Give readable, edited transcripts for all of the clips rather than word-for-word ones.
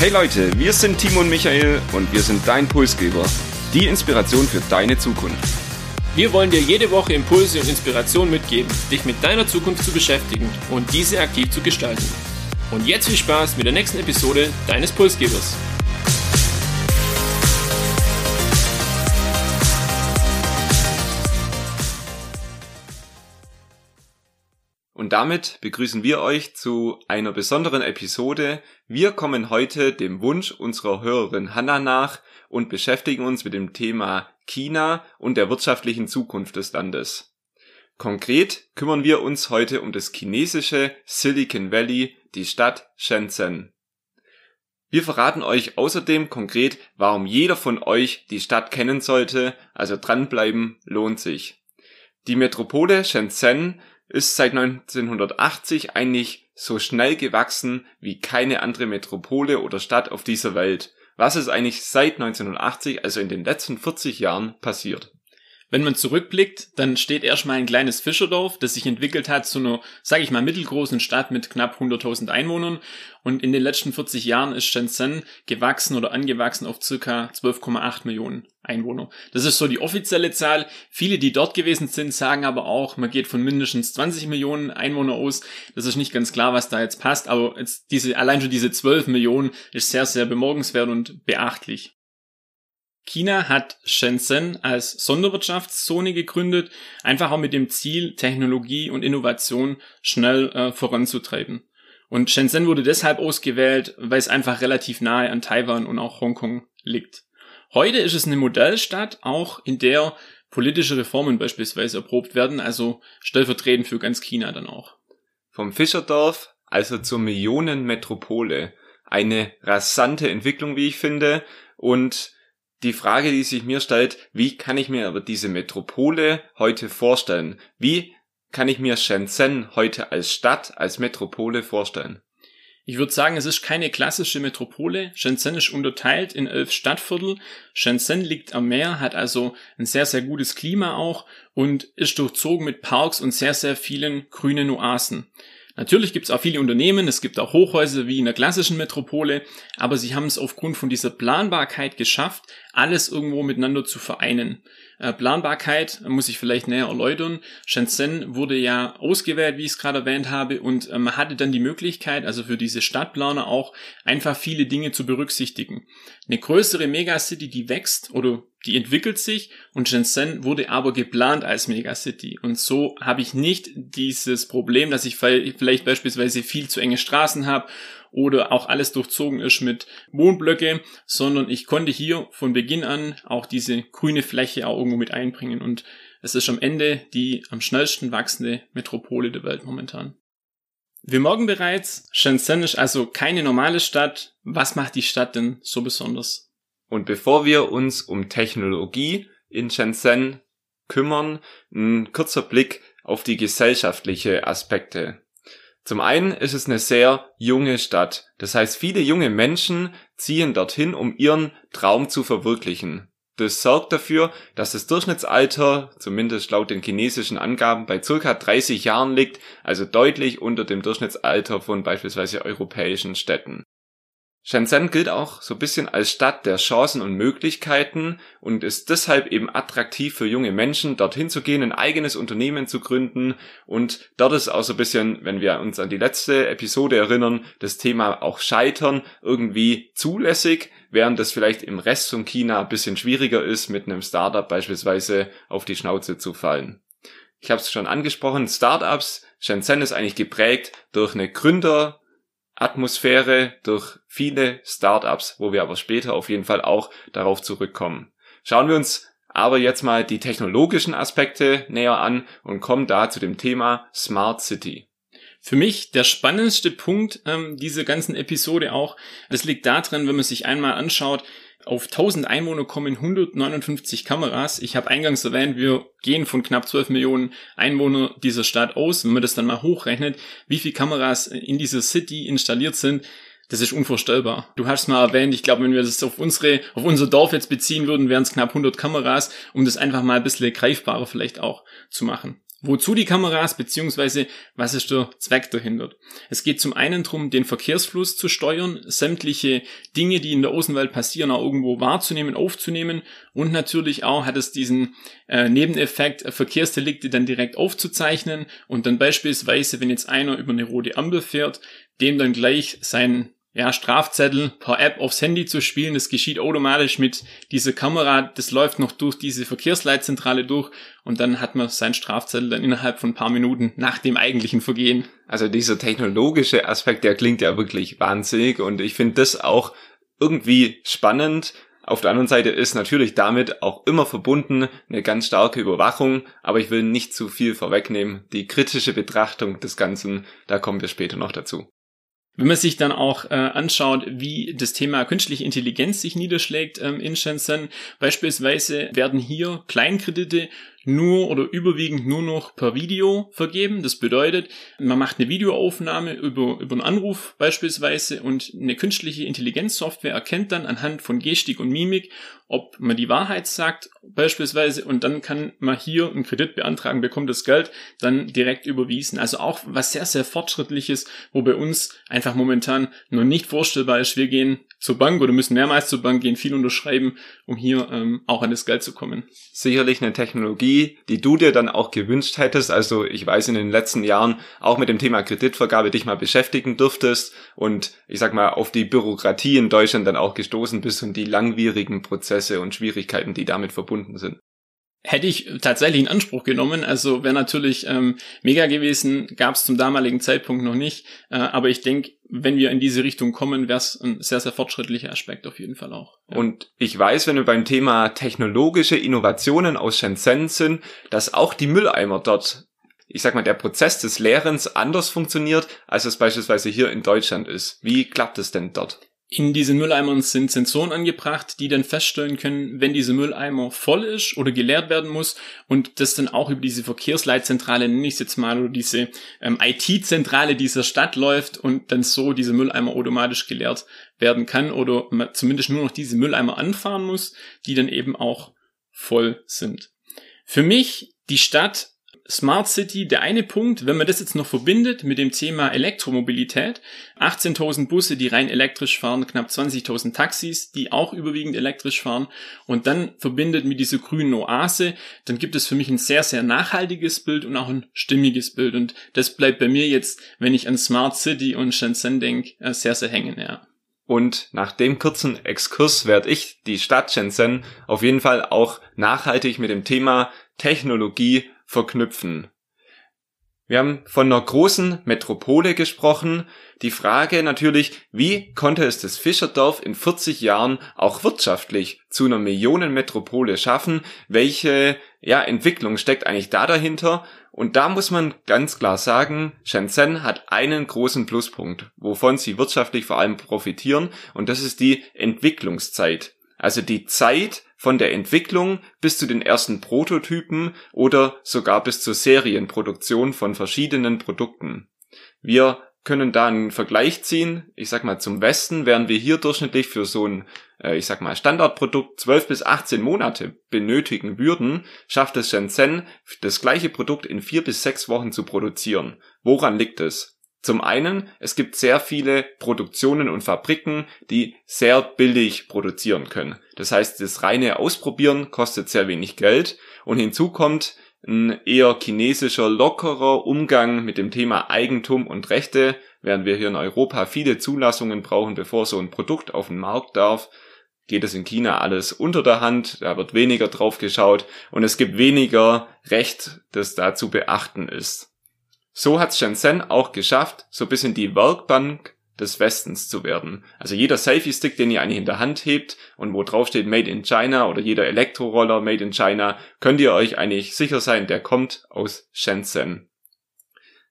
Hey Leute, wir sind Timo und Michael und wir sind dein Pulsgeber, die Inspiration für deine Zukunft. Wir wollen dir jede Woche Impulse und Inspiration mitgeben, dich mit deiner Zukunft zu beschäftigen und diese aktiv zu gestalten. Und jetzt viel Spaß mit der nächsten Episode deines Pulsgebers. Und damit begrüßen wir euch zu einer besonderen Episode. Wir kommen heute dem Wunsch unserer Hörerin Hannah nach und beschäftigen uns mit dem Thema China und der wirtschaftlichen Zukunft des Landes. Konkret kümmern wir uns heute um das chinesische Silicon Valley, die Stadt Shenzhen. Wir verraten euch außerdem konkret, warum jeder von euch die Stadt kennen sollte, also dranbleiben lohnt sich. Die Metropole Shenzhen ist seit 1980 eigentlich so schnell gewachsen wie keine andere Metropole oder Stadt auf dieser Welt. Was ist eigentlich seit 1980, also in den letzten 40 Jahren, passiert? Wenn man zurückblickt, dann steht erstmal ein kleines Fischerdorf, das sich entwickelt hat zu einer, sage ich mal, mittelgroßen Stadt mit knapp 100.000 Einwohnern. Und in den letzten 40 Jahren ist Shenzhen gewachsen oder angewachsen auf ca. 12,8 Millionen Einwohner. Das ist so die offizielle Zahl. Viele, die dort gewesen sind, sagen aber auch, man geht von mindestens 20 Millionen Einwohner aus. Das ist nicht ganz klar, was da jetzt passt, aber jetzt allein schon diese 12 Millionen ist sehr, sehr bemerkenswert und beachtlich. China hat Shenzhen als Sonderwirtschaftszone gegründet, einfach auch mit dem Ziel, Technologie und Innovation schnell voranzutreiben. Und Shenzhen wurde deshalb ausgewählt, weil es einfach relativ nahe an Taiwan und auch Hongkong liegt. Heute ist es eine Modellstadt, auch in der politische Reformen beispielsweise erprobt werden, also stellvertretend für ganz China dann auch. Vom Fischerdorf also zur Millionenmetropole. Eine rasante Entwicklung, wie ich finde, und die Frage, die sich mir stellt, wie kann ich mir aber diese Metropole heute vorstellen? Wie kann ich mir Shenzhen heute als Stadt, als Metropole vorstellen? Ich würde sagen, es ist keine klassische Metropole. Shenzhen ist unterteilt in 11 Stadtviertel. Shenzhen liegt am Meer, hat also ein sehr, sehr gutes Klima auch und ist durchzogen mit Parks und sehr, sehr vielen grünen Oasen. Natürlich gibt es auch viele Unternehmen, es gibt auch Hochhäuser wie in der klassischen Metropole, aber sie haben es aufgrund von dieser Planbarkeit geschafft, alles irgendwo miteinander zu vereinen. Planbarkeit muss ich vielleicht näher erläutern. Shenzhen wurde ja ausgewählt, wie ich es gerade erwähnt habe, und man hatte dann die Möglichkeit, also für diese Stadtplaner auch, einfach viele Dinge zu berücksichtigen. Eine größere Megacity, die wächst oder die entwickelt sich, und Shenzhen wurde aber geplant als Megacity. Und so habe ich nicht dieses Problem, dass ich vielleicht beispielsweise viel zu enge Straßen habe oder auch alles durchzogen ist mit Wohnblöcke, sondern ich konnte hier von Beginn an auch diese grüne Fläche auch irgendwo mit einbringen. Und es ist am Ende die am schnellsten wachsende Metropole der Welt momentan. Wir merken bereits, Shenzhen ist also keine normale Stadt. Was macht die Stadt denn so besonders? Und bevor wir uns um Technologie in Shenzhen kümmern, ein kurzer Blick auf die gesellschaftlichen Aspekte. Zum einen ist es eine sehr junge Stadt. Das heißt, viele junge Menschen ziehen dorthin, um ihren Traum zu verwirklichen. Das sorgt dafür, dass das Durchschnittsalter, zumindest laut den chinesischen Angaben, bei ca. 30 Jahren liegt, also deutlich unter dem Durchschnittsalter von beispielsweise europäischen Städten. Shenzhen gilt auch so ein bisschen als Stadt der Chancen und Möglichkeiten und ist deshalb eben attraktiv für junge Menschen, dorthin zu gehen, ein eigenes Unternehmen zu gründen, und dort ist auch so ein bisschen, wenn wir uns an die letzte Episode erinnern, das Thema auch Scheitern irgendwie zulässig, während das vielleicht im Rest von China ein bisschen schwieriger ist, mit einem Startup beispielsweise auf die Schnauze zu fallen. Ich habe es schon angesprochen, Startups, Shenzhen ist eigentlich geprägt durch eine Gründeratmosphäre, durch viele Startups, wo wir aber später auf jeden Fall auch darauf zurückkommen. Schauen wir uns aber jetzt mal die technologischen Aspekte näher an und kommen da zu dem Thema Smart City. Für mich der spannendste Punkt dieser ganzen Episode auch, das liegt darin, wenn man sich einmal anschaut, auf 1000 Einwohner kommen 159 Kameras. Ich habe eingangs erwähnt, wir gehen von knapp 12 Millionen Einwohner dieser Stadt aus. Wenn man das dann mal hochrechnet, wie viele Kameras in dieser City installiert sind, das ist unvorstellbar. Du hast mal erwähnt, ich glaube, wenn wir das auf unser Dorf jetzt beziehen würden, wären es knapp 100 Kameras, um das einfach mal ein bisschen greifbarer vielleicht auch zu machen. Wozu die Kameras, beziehungsweise was ist der Zweck dahinter? Es geht zum einen darum, den Verkehrsfluss zu steuern, sämtliche Dinge, die in der Außenwelt passieren, auch irgendwo wahrzunehmen, aufzunehmen, und natürlich auch hat es diesen Nebeneffekt, Verkehrsdelikte dann direkt aufzuzeichnen und dann beispielsweise, wenn jetzt einer über eine rote Ampel fährt, dem dann gleich seinen Strafzettel per App aufs Handy zu spielen. Das geschieht automatisch mit dieser Kamera. Das läuft noch durch diese Verkehrsleitzentrale durch und dann hat man seinen Strafzettel dann innerhalb von ein paar Minuten nach dem eigentlichen Vergehen. Also dieser technologische Aspekt, der klingt ja wirklich wahnsinnig und ich finde das auch irgendwie spannend. Auf der anderen Seite ist natürlich damit auch immer verbunden eine ganz starke Überwachung, aber ich will nicht zu viel vorwegnehmen. Die kritische Betrachtung des Ganzen, da kommen wir später noch dazu. Wenn man sich dann auch anschaut, wie das Thema künstliche Intelligenz sich niederschlägt in Shenzhen, beispielsweise werden hier Kleinkredite nur oder überwiegend nur noch per Video vergeben. Das bedeutet, man macht eine Videoaufnahme über einen Anruf beispielsweise und eine künstliche Intelligenzsoftware erkennt dann anhand von Gestik und Mimik, ob man die Wahrheit sagt beispielsweise, und dann kann man hier einen Kredit beantragen, bekommt das Geld dann direkt überwiesen. Also auch was sehr, sehr Fortschrittliches, wo bei uns einfach momentan noch nicht vorstellbar ist. Wir gehen zur Bank oder müssen mehrmals zur Bank gehen, viel unterschreiben, um hier auch an das Geld zu kommen. Sicherlich eine Technologie, die du dir dann auch gewünscht hättest. Also ich weiß, in den letzten Jahren auch mit dem Thema Kreditvergabe dich mal beschäftigen durftest und ich sag mal auf die Bürokratie in Deutschland dann auch gestoßen bist und die langwierigen Prozesse und Schwierigkeiten, die damit verbunden sind. Hätte ich tatsächlich in Anspruch genommen, also wäre natürlich mega gewesen, gab es zum damaligen Zeitpunkt noch nicht, aber ich denke, wenn wir in diese Richtung kommen, wäre es ein sehr, sehr fortschrittlicher Aspekt auf jeden Fall auch. Ja. Und ich weiß, wenn wir beim Thema technologische Innovationen aus Shenzhen sind, dass auch die Mülleimer dort, ich sag mal, der Prozess des Leerens anders funktioniert, als es beispielsweise hier in Deutschland ist. Wie klappt es denn dort? In diesen Mülleimern sind Sensoren angebracht, die dann feststellen können, wenn dieser Mülleimer voll ist oder geleert werden muss, und das dann auch über diese Verkehrsleitzentrale, nenne ich es jetzt mal, oder diese IT-Zentrale dieser Stadt läuft und dann so diese Mülleimer automatisch geleert werden kann oder man zumindest nur noch diese Mülleimer anfahren muss, die dann eben auch voll sind. Für mich die Stadt Smart City, der eine Punkt, wenn man das jetzt noch verbindet mit dem Thema Elektromobilität, 18.000 Busse, die rein elektrisch fahren, knapp 20.000 Taxis, die auch überwiegend elektrisch fahren, und dann verbindet mit dieser grünen Oase, dann gibt es für mich ein sehr, sehr nachhaltiges Bild und auch ein stimmiges Bild, und das bleibt bei mir jetzt, wenn ich an Smart City und Shenzhen denke, sehr, sehr hängen, ja. Und nach dem kurzen Exkurs werde ich die Stadt Shenzhen auf jeden Fall auch nachhaltig mit dem Thema Technologie verknüpfen. Wir haben von einer großen Metropole gesprochen. Die Frage natürlich, wie konnte es das Fischerdorf in 40 Jahren auch wirtschaftlich zu einer Millionenmetropole schaffen? Welche Entwicklung steckt eigentlich da dahinter? Und da muss man ganz klar sagen, Shenzhen hat einen großen Pluspunkt, wovon sie wirtschaftlich vor allem profitieren, und das ist die Entwicklungszeit. Also die Zeit von der Entwicklung bis zu den ersten Prototypen oder sogar bis zur Serienproduktion von verschiedenen Produkten. Wir können da einen Vergleich ziehen. Ich sag mal, zum Westen wären wir hier durchschnittlich für so ein, Standardprodukt 12 bis 18 Monate benötigen würden, schafft es Shenzhen, das gleiche Produkt in 4 bis 6 Wochen zu produzieren. Woran liegt es? Zum einen, es gibt sehr viele Produktionen und Fabriken, die sehr billig produzieren können. Das heißt, das reine Ausprobieren kostet sehr wenig Geld. Und hinzu kommt ein eher chinesischer, lockerer Umgang mit dem Thema Eigentum und Rechte, während wir hier in Europa viele Zulassungen brauchen, bevor so ein Produkt auf den Markt darf. Geht es in China alles unter der Hand, da wird weniger drauf geschaut und es gibt weniger Recht, das da zu beachten ist. So hat Shenzhen auch geschafft, so ein bisschen die Werkbank des Westens zu werden. Also jeder Selfie-Stick, den ihr eigentlich in der Hand hebt und wo drauf steht Made in China, oder jeder Elektroroller Made in China, könnt ihr euch eigentlich sicher sein, der kommt aus Shenzhen.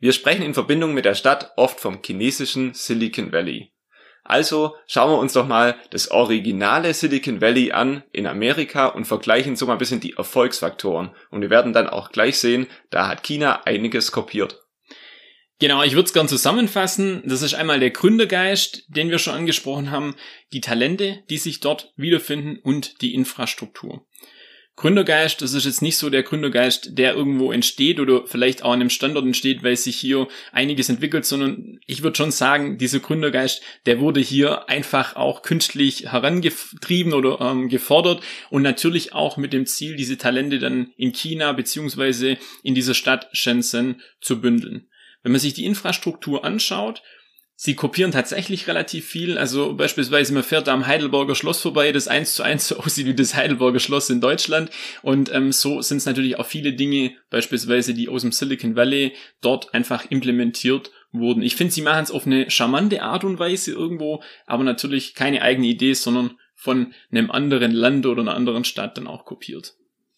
Wir sprechen in Verbindung mit der Stadt oft vom chinesischen Silicon Valley. Also schauen wir uns doch mal das originale Silicon Valley an in Amerika und vergleichen so mal ein bisschen die Erfolgsfaktoren. Und wir werden dann auch gleich sehen, da hat China einiges kopiert. Genau, ich würde es gern zusammenfassen. Das ist einmal der Gründergeist, den wir schon angesprochen haben, die Talente, die sich dort wiederfinden, und die Infrastruktur. Gründergeist, das ist jetzt nicht so der Gründergeist, der irgendwo entsteht oder vielleicht auch an einem Standort entsteht, weil sich hier einiges entwickelt, sondern ich würde schon sagen, dieser Gründergeist, der wurde hier einfach auch künstlich herangetrieben oder gefordert und natürlich auch mit dem Ziel, diese Talente dann in China beziehungsweise in dieser Stadt Shenzhen zu bündeln. Wenn man sich die Infrastruktur anschaut, sie kopieren tatsächlich relativ viel, also beispielsweise man fährt da am Heidelberger Schloss vorbei, das 1:1 so aussieht wie das Heidelberger Schloss in Deutschland und so sind es natürlich auch viele Dinge, beispielsweise die aus dem Silicon Valley dort einfach implementiert wurden. Ich finde, sie machen es auf eine charmante Art und Weise irgendwo, aber natürlich keine eigene Idee, sondern von einem anderen Land oder einer anderen Stadt dann auch kopiert.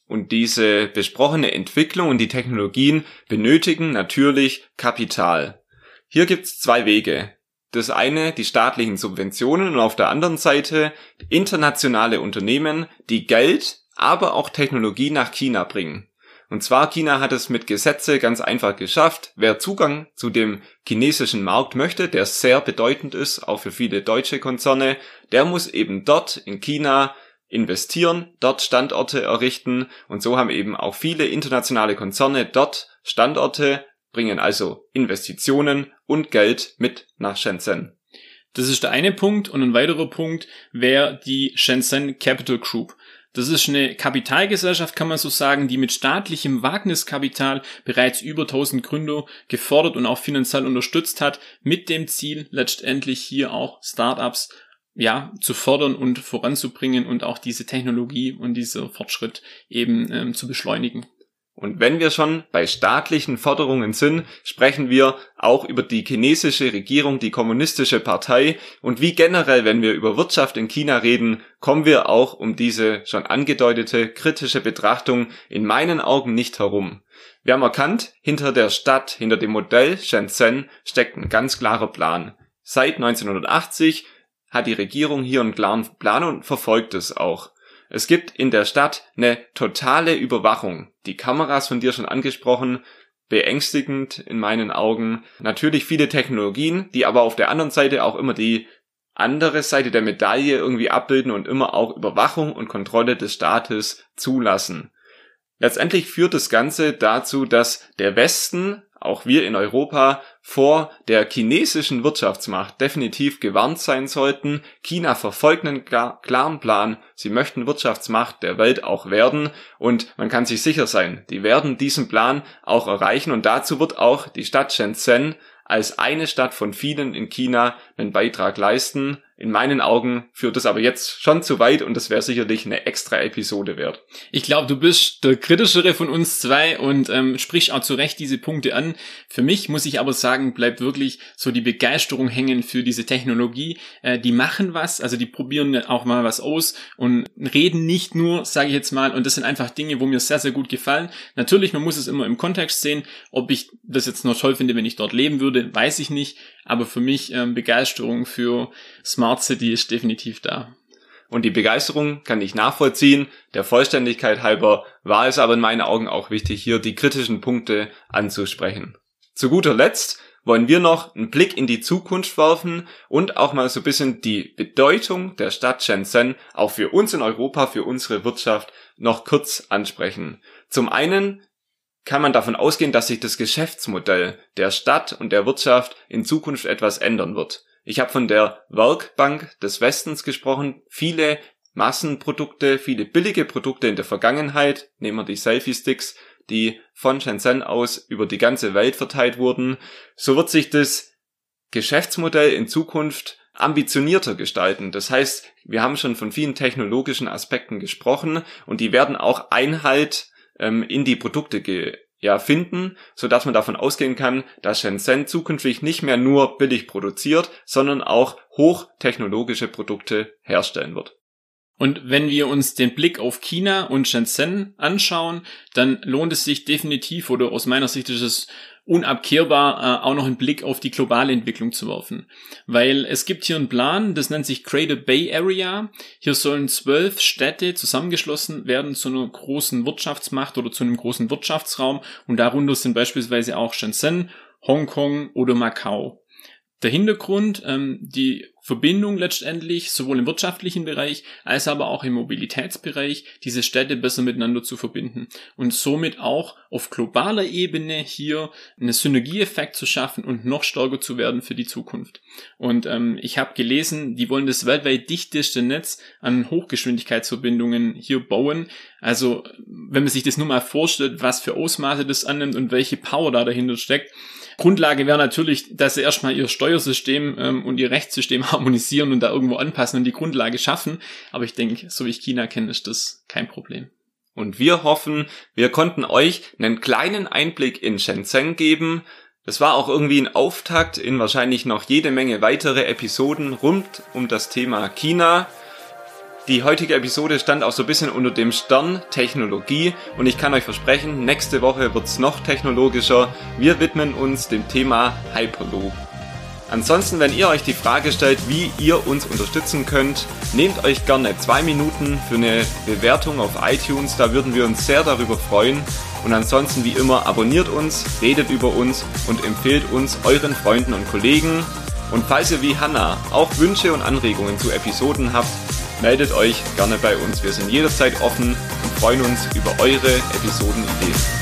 Und diese besprochene Entwicklung und die Technologien benötigen natürlich Kapital. Hier gibt's zwei Wege. Das eine, die staatlichen Subventionen und auf der anderen Seite internationale Unternehmen, die Geld, aber auch Technologie nach China bringen. Und zwar China hat es mit Gesetze ganz einfach geschafft. Wer Zugang zu dem chinesischen Markt möchte, der sehr bedeutend ist, auch für viele deutsche Konzerne, der muss eben dort in China investieren, dort Standorte errichten und so haben eben auch viele internationale Konzerne dort Standorte, bringen also Investitionen und Geld mit nach Shenzhen. Das ist der eine Punkt und ein weiterer Punkt wäre die Shenzhen Capital Group. Das ist eine Kapitalgesellschaft, kann man so sagen, die mit staatlichem Wagniskapital bereits über 1000 Gründer gefördert und auch finanziell unterstützt hat, mit dem Ziel letztendlich hier auch Startups zu fördern und voranzubringen und auch diese Technologie und dieser Fortschritt eben zu beschleunigen. Und wenn wir schon bei staatlichen Forderungen sind, sprechen wir auch über die chinesische Regierung, die kommunistische Partei. Und wie generell, wenn wir über Wirtschaft in China reden, kommen wir auch um diese schon angedeutete kritische Betrachtung in meinen Augen nicht herum. Wir haben erkannt, hinter der Stadt, hinter dem Modell Shenzhen steckt ein ganz klarer Plan. Seit 1980 hat die Regierung hier einen klaren Plan und verfolgt es auch. Es gibt in der Stadt eine totale Überwachung. Die Kameras von dir schon angesprochen, beängstigend in meinen Augen. Natürlich viele Technologien, die aber auf der anderen Seite auch immer die andere Seite der Medaille irgendwie abbilden und immer auch Überwachung und Kontrolle des Staates zulassen. Letztendlich führt das Ganze dazu, dass der Westen, auch wir in Europa, vor der chinesischen Wirtschaftsmacht definitiv gewarnt sein sollten. China verfolgt einen klaren Plan. Sie möchten Wirtschaftsmacht der Welt auch werden. Und man kann sich sicher sein, die werden diesen Plan auch erreichen. Und dazu wird auch die Stadt Shenzhen als eine Stadt von vielen in China einen Beitrag leisten. In meinen Augen führt das aber jetzt schon zu weit und das wäre sicherlich eine extra Episode wert. Ich glaube, du bist der kritischere von uns zwei und sprichst auch zu Recht diese Punkte an. Für mich, muss ich aber sagen, bleibt wirklich so die Begeisterung hängen für diese Technologie. Die machen was, also die probieren auch mal was aus und reden nicht nur, sage ich jetzt mal, und das sind einfach Dinge, wo mir sehr, sehr gut gefallen. Natürlich, man muss es immer im Kontext sehen. Ob ich das jetzt noch toll finde, wenn ich dort leben würde, weiß ich nicht. Aber für mich Begeisterung für Smart City ist definitiv da. Und die Begeisterung kann ich nachvollziehen. Der Vollständigkeit halber war es aber in meinen Augen auch wichtig, hier die kritischen Punkte anzusprechen. Zu guter Letzt wollen wir noch einen Blick in die Zukunft werfen und auch mal so ein bisschen die Bedeutung der Stadt Shenzhen auch für uns in Europa, für unsere Wirtschaft noch kurz ansprechen. Zum einen kann man davon ausgehen, dass sich das Geschäftsmodell der Stadt und der Wirtschaft in Zukunft etwas ändern wird. Ich habe von der Werkbank des Westens gesprochen. Viele Massenprodukte, viele billige Produkte in der Vergangenheit, nehmen wir die Selfie-Sticks, die von Shenzhen aus über die ganze Welt verteilt wurden. So wird sich das Geschäftsmodell in Zukunft ambitionierter gestalten. Das heißt, wir haben schon von vielen technologischen Aspekten gesprochen und die werden auch Einhalt in die Produkte finden, sodass man davon ausgehen kann, dass Shenzhen zukünftig nicht mehr nur billig produziert, sondern auch hochtechnologische Produkte herstellen wird. Und wenn wir uns den Blick auf China und Shenzhen anschauen, dann lohnt es sich definitiv, oder aus meiner Sicht ist es unabkehrbar, auch noch einen Blick auf die globale Entwicklung zu werfen. Weil es gibt hier einen Plan, das nennt sich Greater Bay Area. Hier sollen 12 Städte zusammengeschlossen werden zu einer großen Wirtschaftsmacht oder zu einem großen Wirtschaftsraum. Und darunter sind beispielsweise auch Shenzhen, Hongkong oder Macau. Der Hintergrund, die Verbindung letztendlich, sowohl im wirtschaftlichen Bereich als aber auch im Mobilitätsbereich, diese Städte besser miteinander zu verbinden und somit auch auf globaler Ebene hier einen Synergieeffekt zu schaffen und noch stärker zu werden für die Zukunft. Und ich habe gelesen, die wollen das weltweit dichteste Netz an Hochgeschwindigkeitsverbindungen hier bauen. Also wenn man sich das nur mal vorstellt, was für Ausmaße das annimmt und welche Power da dahinter steckt. Grundlage wäre natürlich, dass sie erstmal ihr Steuersystem und ihr Rechtssystem harmonisieren und da irgendwo anpassen und die Grundlage schaffen. Aber ich denke, so wie ich China kenne, ist das kein Problem. Und wir hoffen, wir konnten euch einen kleinen Einblick in Shenzhen geben. Das war auch irgendwie ein Auftakt in wahrscheinlich noch jede Menge weitere Episoden rund um das Thema China. Die heutige Episode stand auch so ein bisschen unter dem Stern Technologie und ich kann euch versprechen, nächste Woche wird's noch technologischer. Wir widmen uns dem Thema Hyperloop. Ansonsten, wenn ihr euch die Frage stellt, wie ihr uns unterstützen könnt, nehmt euch gerne 2 Minuten für eine Bewertung auf iTunes, da würden wir uns sehr darüber freuen. Und ansonsten, wie immer, abonniert uns, redet über uns und empfehlt uns euren Freunden und Kollegen. Und falls ihr wie Hannah auch Wünsche und Anregungen zu Episoden habt, meldet euch gerne bei uns. Wir sind jederzeit offen und freuen uns über eure Episodenideen.